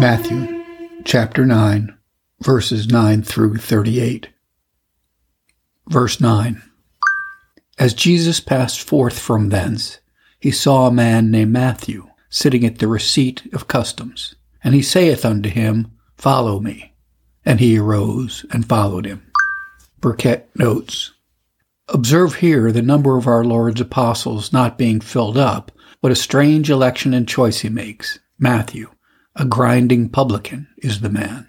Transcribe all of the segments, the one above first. Matthew, chapter 9, verses 9 through 38. Verse 9. As Jesus passed forth from thence, he saw a man named Matthew, sitting at the receipt of customs. And he saith unto him, Follow me. And he arose and followed him. Burkett notes, Observe here the number of our Lord's apostles not being filled up, but a strange election and choice he makes. Matthew, a grinding publican, is the man.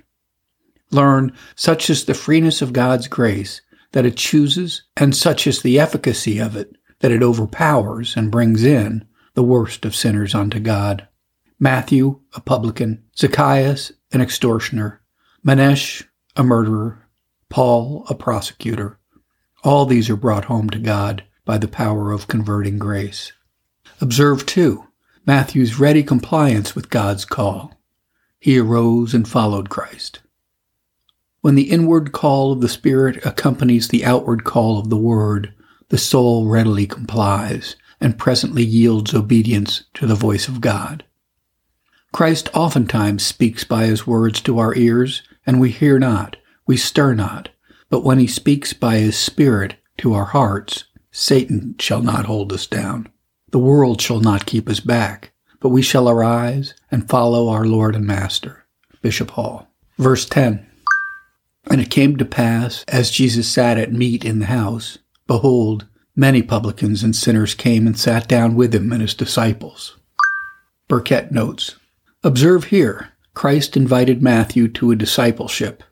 Learn, such is the freeness of God's grace, that it chooses, and such is the efficacy of it, that it overpowers and brings in the worst of sinners unto God. Matthew, a publican, Zacchaeus, an extortioner, Manesh, a murderer, Paul, a prosecutor. All these are brought home to God by the power of converting grace. Observe, too, Matthew's ready compliance with God's call. He arose and followed Christ. When the inward call of the Spirit accompanies the outward call of the Word, the soul readily complies and presently yields obedience to the voice of God. Christ oftentimes speaks by his words to our ears, and we hear not, we stir not. But when he speaks by his Spirit to our hearts, Satan shall not hold us down. The world shall not keep us back, but we shall arise and follow our Lord and Master. Bishop Hall. Verse 10. And it came to pass, as Jesus sat at meat in the house, behold, many publicans and sinners came and sat down with him and his disciples. Burkett notes, Observe here, Christ invited Matthew to a discipleship.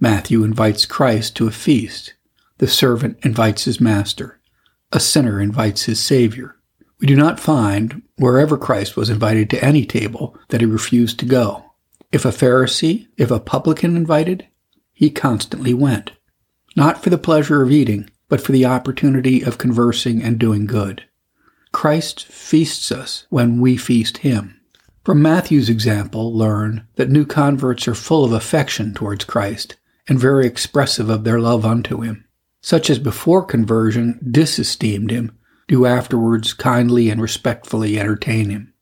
Matthew invites Christ to a feast. The servant invites his master. A sinner invites his Savior. We do not find, wherever Christ was invited to any table, that he refused to go. If a Pharisee, if a publican invited, he constantly went. Not for the pleasure of eating, but for the opportunity of conversing and doing good. Christ feasts us when we feast him. From Matthew's example, learn that new converts are full of affection towards Christ and very expressive of their love unto him. Such as before conversion disesteemed him, do afterwards kindly and respectfully entertain him.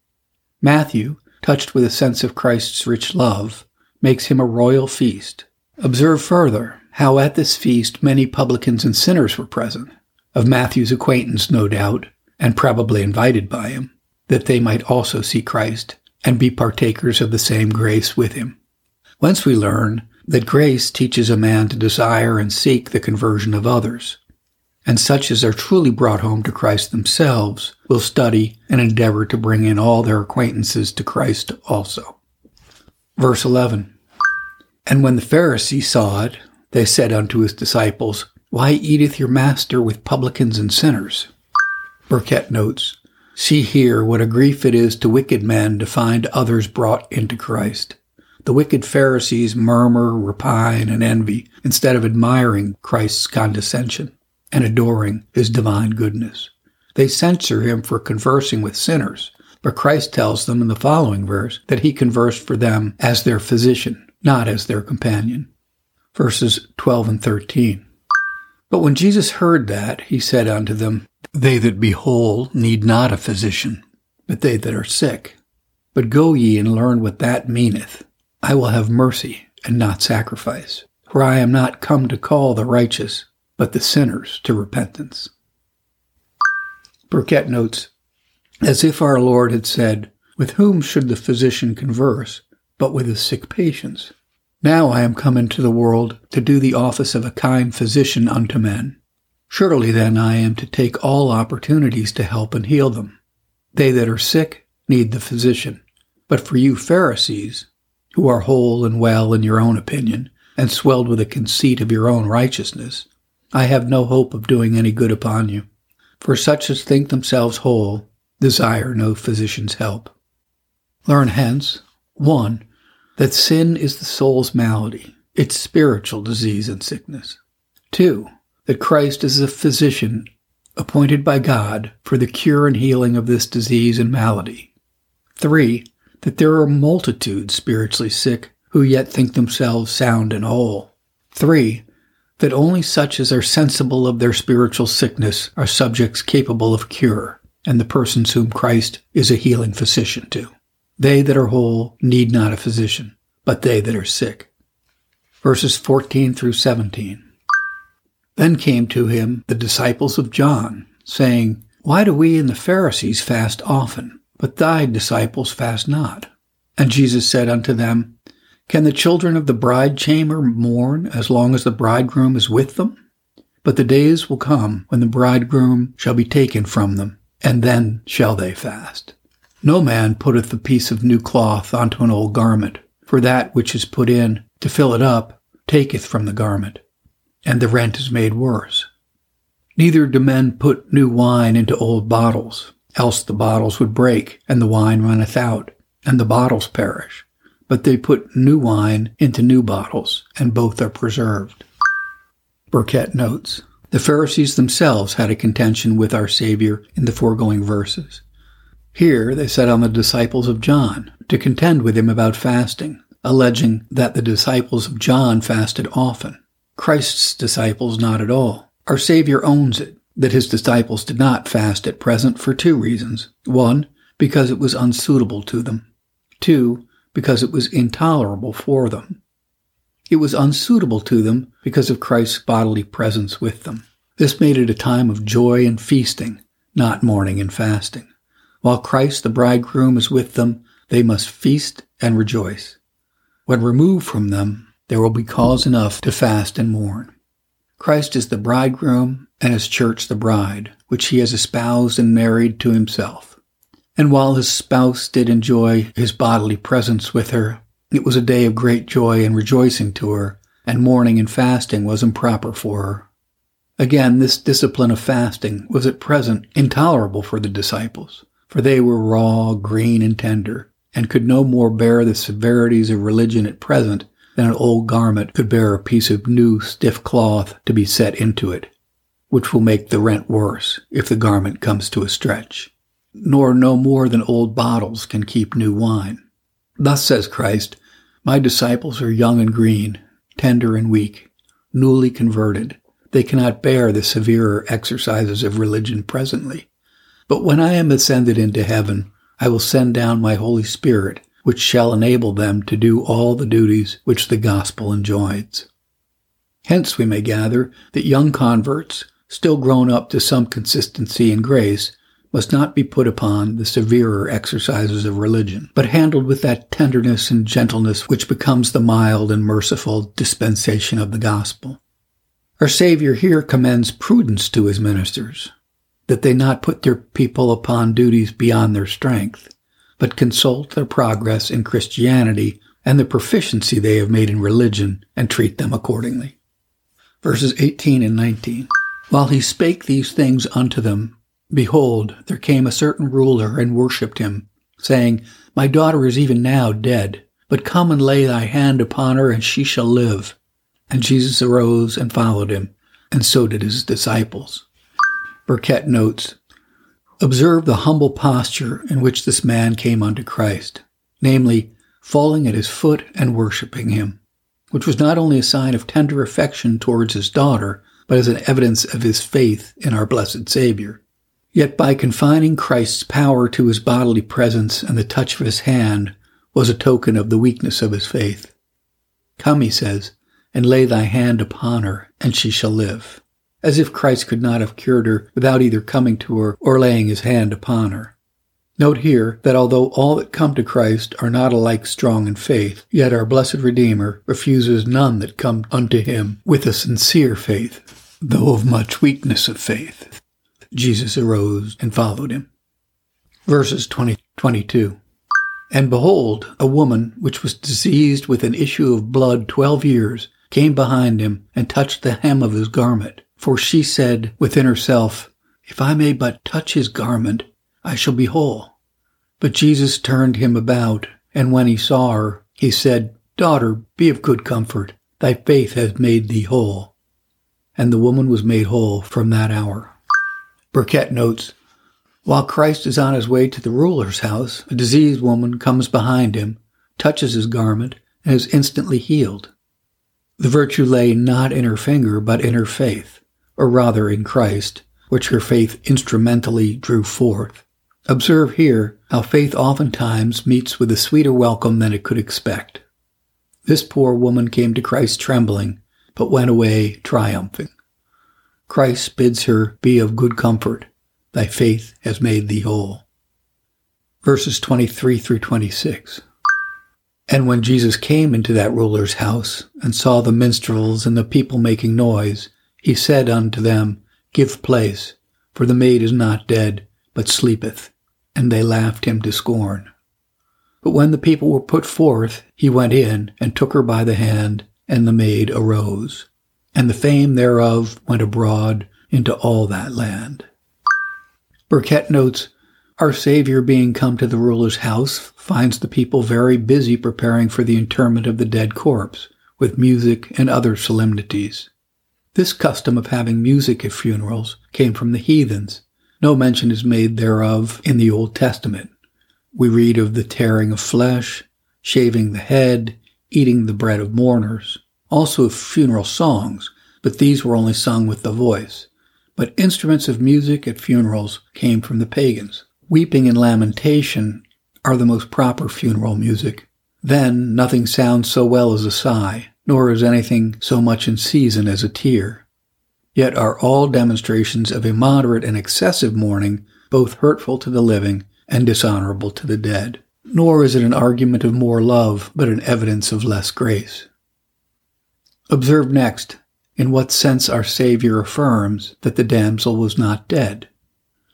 Matthew, touched with a sense of Christ's rich love, makes him a royal feast. Observe further how at this feast many publicans and sinners were present, of Matthew's acquaintance, no doubt, and probably invited by him, that they might also see Christ and be partakers of the same grace with him. Whence we learn that grace teaches a man to desire and seek the conversion of others, and such as are truly brought home to Christ themselves will study and endeavor to bring in all their acquaintances to Christ also. Verse 11. And when the Pharisees saw it, they said unto his disciples, Why eateth your master with publicans and sinners? Burkett notes, See here what a grief it is to wicked men to find others brought into Christ. The wicked Pharisees murmur, repine, and envy, instead of admiring Christ's condescension and adoring his divine goodness. They censure him for conversing with sinners, but Christ tells them in the following verse that he conversed for them as their physician, not as their companion. Verses 12 and 13. But when Jesus heard that, he said unto them, They that be whole need not a physician, but they that are sick. But go ye and learn what that meaneth. I will have mercy, and not sacrifice. For I am not come to call the righteous, but the sinners to repentance. Burkett notes, As if our Lord had said, With whom should the physician converse, but with his sick patients? Now I am come into the world to do the office of a kind physician unto men. Surely then I am to take all opportunities to help and heal them. They that are sick need the physician. But for you Pharisees, who are whole and well in your own opinion, and swelled with the conceit of your own righteousness, I have no hope of doing any good upon you. For such as think themselves whole, desire no physician's help. Learn hence, 1, that sin is the soul's malady, its spiritual disease and sickness. 2, that Christ is a physician appointed by God for the cure and healing of this disease and malady. 3, that there are multitudes spiritually sick who yet think themselves sound and whole. 4, that only such as are sensible of their spiritual sickness are subjects capable of cure, and the persons whom Christ is a healing physician to. They that are whole need not a physician, but they that are sick. Verses 14 through 17. Then came to him the disciples of John, saying, Why do we and the Pharisees fast often, but thy disciples fast not? And Jesus said unto them, Can the children of the bridechamber mourn as long as the bridegroom is with them? But the days will come when the bridegroom shall be taken from them, and then shall they fast. No man putteth a piece of new cloth unto an old garment, for that which is put in to fill it up taketh from the garment, and the rent is made worse. Neither do men put new wine into old bottles, else the bottles would break, and the wine runneth out, and the bottles perish. But they put new wine into new bottles, and both are preserved. Burkett notes, the Pharisees themselves had a contention with our Savior in the foregoing verses. Here they set on the disciples of John to contend with him about fasting, alleging that the disciples of John fasted often. Christ's disciples not at all. Our Savior owns it, that his disciples did not fast at present for two reasons. One, because it was unsuitable to them. Two, because it was intolerable for them. It was unsuitable to them because of Christ's bodily presence with them. This made it a time of joy and feasting, not mourning and fasting. While Christ the bridegroom is with them, they must feast and rejoice. When removed from them, there will be cause enough to fast and mourn. Christ is the bridegroom and his church the bride, which he has espoused and married to himself. And while his spouse did enjoy his bodily presence with her, it was a day of great joy and rejoicing to her, and mourning and fasting was improper for her. Again, this discipline of fasting was at present intolerable for the disciples, for they were raw, green, and tender, and could no more bear the severities of religion at present than an old garment could bear a piece of new stiff cloth to be set into it, which will make the rent worse if the garment comes to a stretch. Nor no more than old bottles can keep new wine. Thus says Christ, My disciples are young and green, tender and weak, newly converted. They cannot bear the severer exercises of religion presently. But when I am ascended into heaven, I will send down my Holy Spirit, which shall enable them to do all the duties which the gospel enjoins. Hence we may gather that young converts, still grown up to some consistency in grace, must not be put upon the severer exercises of religion, but handled with that tenderness and gentleness which becomes the mild and merciful dispensation of the gospel. Our Savior here commends prudence to his ministers, that they not put their people upon duties beyond their strength, but consult their progress in Christianity and the proficiency they have made in religion, and treat them accordingly. Verses 18 and 19. While he spake these things unto them, behold, there came a certain ruler and worshipped him, saying, My daughter is even now dead, but come and lay thy hand upon her, and she shall live. And Jesus arose and followed him, and so did his disciples. Burkett notes, Observe the humble posture in which this man came unto Christ, namely, falling at his foot and worshipping him, which was not only a sign of tender affection towards his daughter, but as an evidence of his faith in our blessed Savior. Yet by confining Christ's power to his bodily presence and the touch of his hand was a token of the weakness of his faith. Come, he says, and lay thy hand upon her, and she shall live. As if Christ could not have cured her without either coming to her or laying his hand upon her. Note here that although all that come to Christ are not alike strong in faith, yet our blessed Redeemer refuses none that come unto him with a sincere faith, though of much weakness of faith. Jesus arose and followed him. Verses 20-22. And behold, a woman which was diseased with an issue of blood 12 years came behind him and touched the hem of his garment. For she said within herself, If I may but touch his garment, I shall be whole. But Jesus turned him about, and when he saw her, he said, Daughter, be of good comfort. Thy faith hath made thee whole. And the woman was made whole from that hour. Burkett notes, While Christ is on his way to the ruler's house, a diseased woman comes behind him, touches his garment, and is instantly healed. The virtue lay not in her finger, but in her faith, or rather in Christ, which her faith instrumentally drew forth. Observe here how faith oftentimes meets with a sweeter welcome than it could expect. This poor woman came to Christ trembling, but went away triumphing. Christ bids her be of good comfort. Thy faith has made thee whole. Verses 23 through 26. And when Jesus came into that ruler's house, and saw the minstrels and the people making noise, he said unto them, Give place, for the maid is not dead, but sleepeth. And they laughed him to scorn. But when the people were put forth, he went in, and took her by the hand, and the maid arose. And the fame thereof went abroad into all that land. Burkett notes, Our Savior, being come to the ruler's house, finds the people very busy preparing for the interment of the dead corpse, with music and other solemnities. This custom of having music at funerals came from the heathens. No mention is made thereof in the Old Testament. We read of the tearing of flesh, shaving the head, eating the bread of mourners, also of funeral songs, but these were only sung with the voice. But instruments of music at funerals came from the pagans. Weeping and lamentation are the most proper funeral music. Then nothing sounds so well as a sigh, nor is anything so much in season as a tear. Yet are all demonstrations of immoderate and excessive mourning both hurtful to the living and dishonorable to the dead. Nor is it an argument of more love, but an evidence of less grace. Observe next, in what sense our Savior affirms that the damsel was not dead.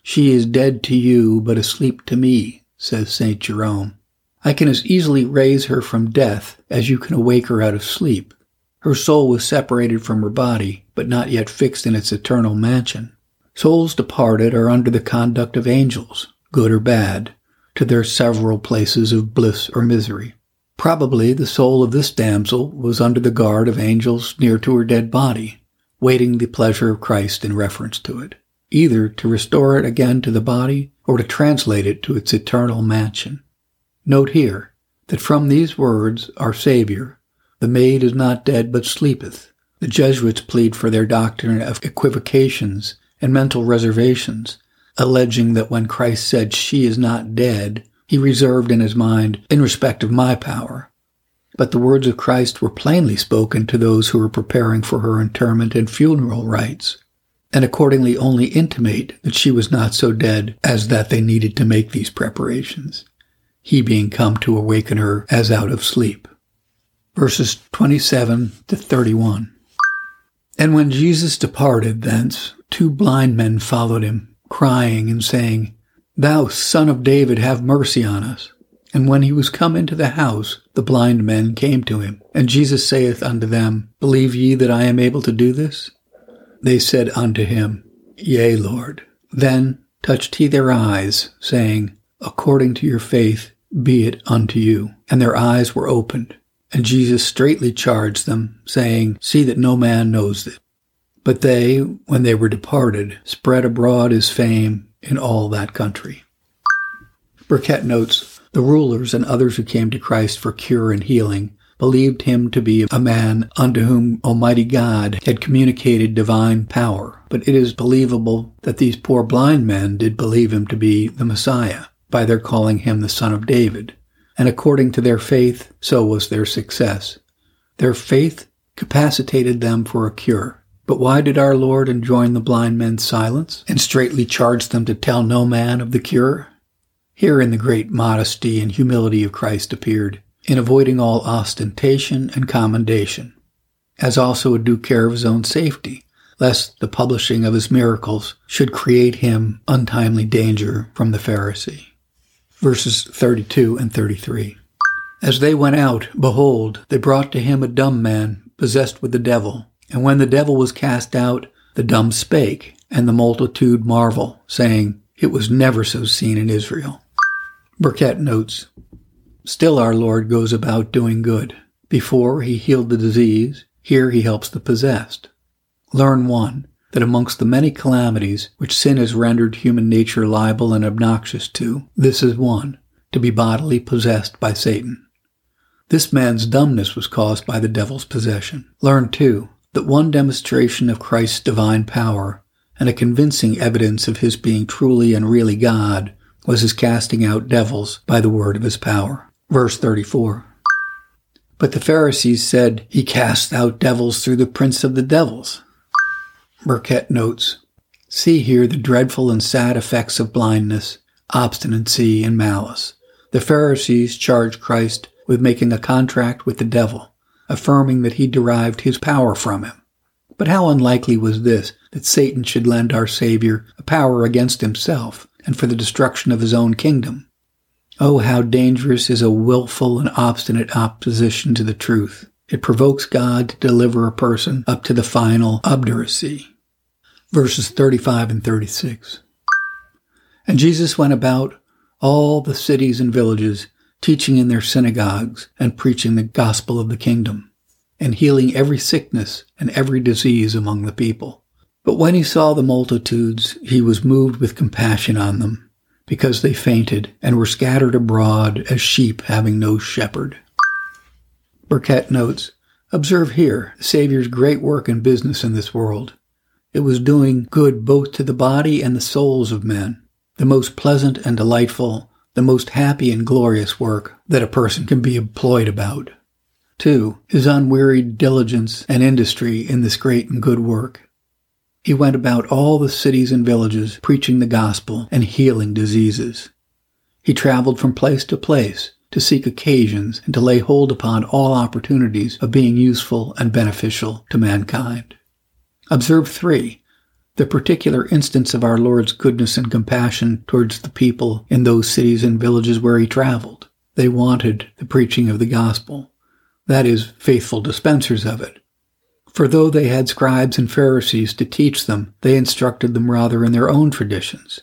She is dead to you, but asleep to me, says Saint Jerome. I can as easily raise her from death as you can awake her out of sleep. Her soul was separated from her body, but not yet fixed in its eternal mansion. Souls departed are under the conduct of angels, good or bad, to their several places of bliss or misery. Probably the soul of this damsel was under the guard of angels near to her dead body, waiting the pleasure of Christ in reference to it, either to restore it again to the body or to translate it to its eternal mansion. Note here that from these words, our Savior, the maid is not dead but sleepeth. The Jesuits plead for their doctrine of equivocations and mental reservations, alleging that when Christ said she is not dead, he reserved in his mind in respect of my power. But the words of Christ were plainly spoken to those who were preparing for her interment and funeral rites, and accordingly only intimate that she was not so dead as that they needed to make these preparations, he being come to awaken her as out of sleep. Verses 27 to 31. And when Jesus departed thence, two blind men followed him, crying and saying, Thou Son of David, have mercy on us. And when he was come into the house, the blind men came to him. And Jesus saith unto them, Believe ye that I am able to do this? They said unto him, Yea, Lord. Then touched he their eyes, saying, According to your faith be it unto you. And their eyes were opened. And Jesus straitly charged them, saying, See that no man knows it. But they, when they were departed, spread abroad his fame in all that country. Burkett notes, The rulers and others who came to Christ for cure and healing believed him to be a man unto whom Almighty God had communicated divine power. But it is believable that these poor blind men did believe him to be the Messiah, by their calling him the Son of David. And according to their faith, so was their success. Their faith capacitated them for a cure. But why did our Lord enjoin the blind men's silence, and straitly charge them to tell no man of the cure? Herein the great modesty and humility of Christ appeared, in avoiding all ostentation and commendation, as also a due care of his own safety, lest the publishing of his miracles should create him untimely danger from the Pharisee. Verses 32 and 33. As they went out, behold, they brought to him a dumb man, possessed with the devil. And when the devil was cast out, the dumb spake, and the multitude marveled, saying, It was never so seen in Israel. Burkett notes, Still our Lord goes about doing good. Before, he healed the disease. Here he helps the possessed. Learn one, that amongst the many calamities which sin has rendered human nature liable and obnoxious to, this is one, to be bodily possessed by Satan. This man's dumbness was caused by the devil's possession. Learn too, that one demonstration of Christ's divine power, and a convincing evidence of his being truly and really God, was his casting out devils by the word of his power. Verse 34. But the Pharisees said, he cast out devils through the prince of the devils. Burkett notes, see here the dreadful and sad effects of blindness, obstinacy, and malice. The Pharisees charged Christ with making a contract with the devil, affirming that he derived his power from him. But how unlikely was this, that Satan should lend our Savior a power against himself and for the destruction of his own kingdom? Oh, how dangerous is a willful and obstinate opposition to the truth. It provokes God to deliver a person up to the final obduracy. Verses 35 and 36. And Jesus went about all the cities and villages, teaching in their synagogues and preaching the gospel of the kingdom, and healing every sickness and every disease among the people. But when he saw the multitudes, he was moved with compassion on them, because they fainted and were scattered abroad as sheep having no shepherd. Burkett notes, observe here the Savior's great work and business in this world. It was doing good both to the body and the souls of men, the most pleasant and delightful, the most happy and glorious work that a person can be employed about. 2. His unwearied diligence and industry in this great and good work. He went about all the cities and villages, preaching the gospel and healing diseases. He traveled from place to place to seek occasions and to lay hold upon all opportunities of being useful and beneficial to mankind. Observe 3. The particular instance of our Lord's goodness and compassion towards the people in those cities and villages where he traveled. They wanted the preaching of the gospel, that is, faithful dispensers of it. For though they had scribes and Pharisees to teach them, they instructed them rather in their own traditions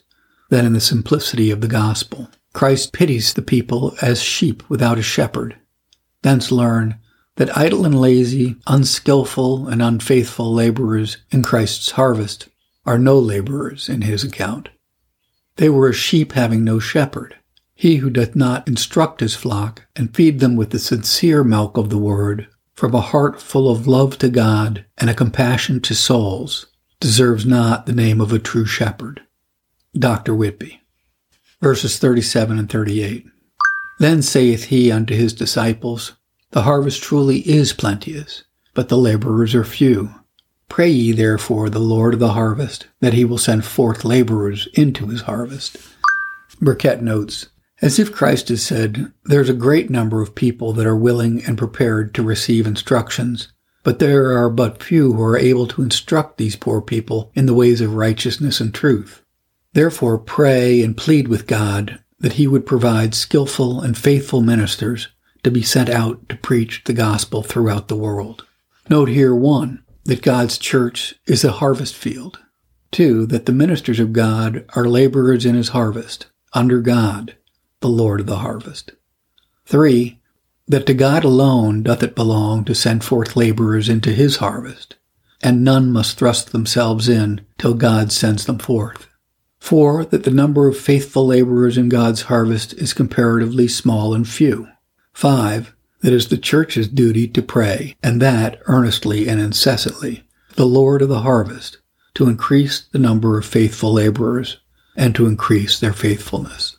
than in the simplicity of the gospel. Christ pities the people as sheep without a shepherd. Thence learn that idle and lazy, unskillful and unfaithful laborers in Christ's harvest are no laborers in his account. They were as sheep having no shepherd. He who doth not instruct his flock and feed them with the sincere milk of the word, from a heart full of love to God and a compassion to souls, deserves not the name of a true shepherd. Dr. Whitby. Verses 37 and 38. Then saith he unto his disciples, the harvest truly is plenteous, but the laborers are few. Pray ye therefore the Lord of the harvest, that he will send forth laborers into his harvest. Burkett notes, as if Christ has said, there's a great number of people that are willing and prepared to receive instructions, but there are but few who are able to instruct these poor people in the ways of righteousness and truth. Therefore pray and plead with God that he would provide skillful and faithful ministers to be sent out to preach the gospel throughout the world. Note here, 1, that God's church is a harvest field. 2, that the ministers of God are laborers in his harvest, under God, the Lord of the harvest. 3, that to God alone doth it belong to send forth laborers into his harvest, and none must thrust themselves in till God sends them forth. 4, that the number of faithful laborers in God's harvest is comparatively small and few. 5, that it is the church's duty to pray, and that earnestly and incessantly, the Lord of the harvest, to increase the number of faithful laborers, and to increase their faithfulness.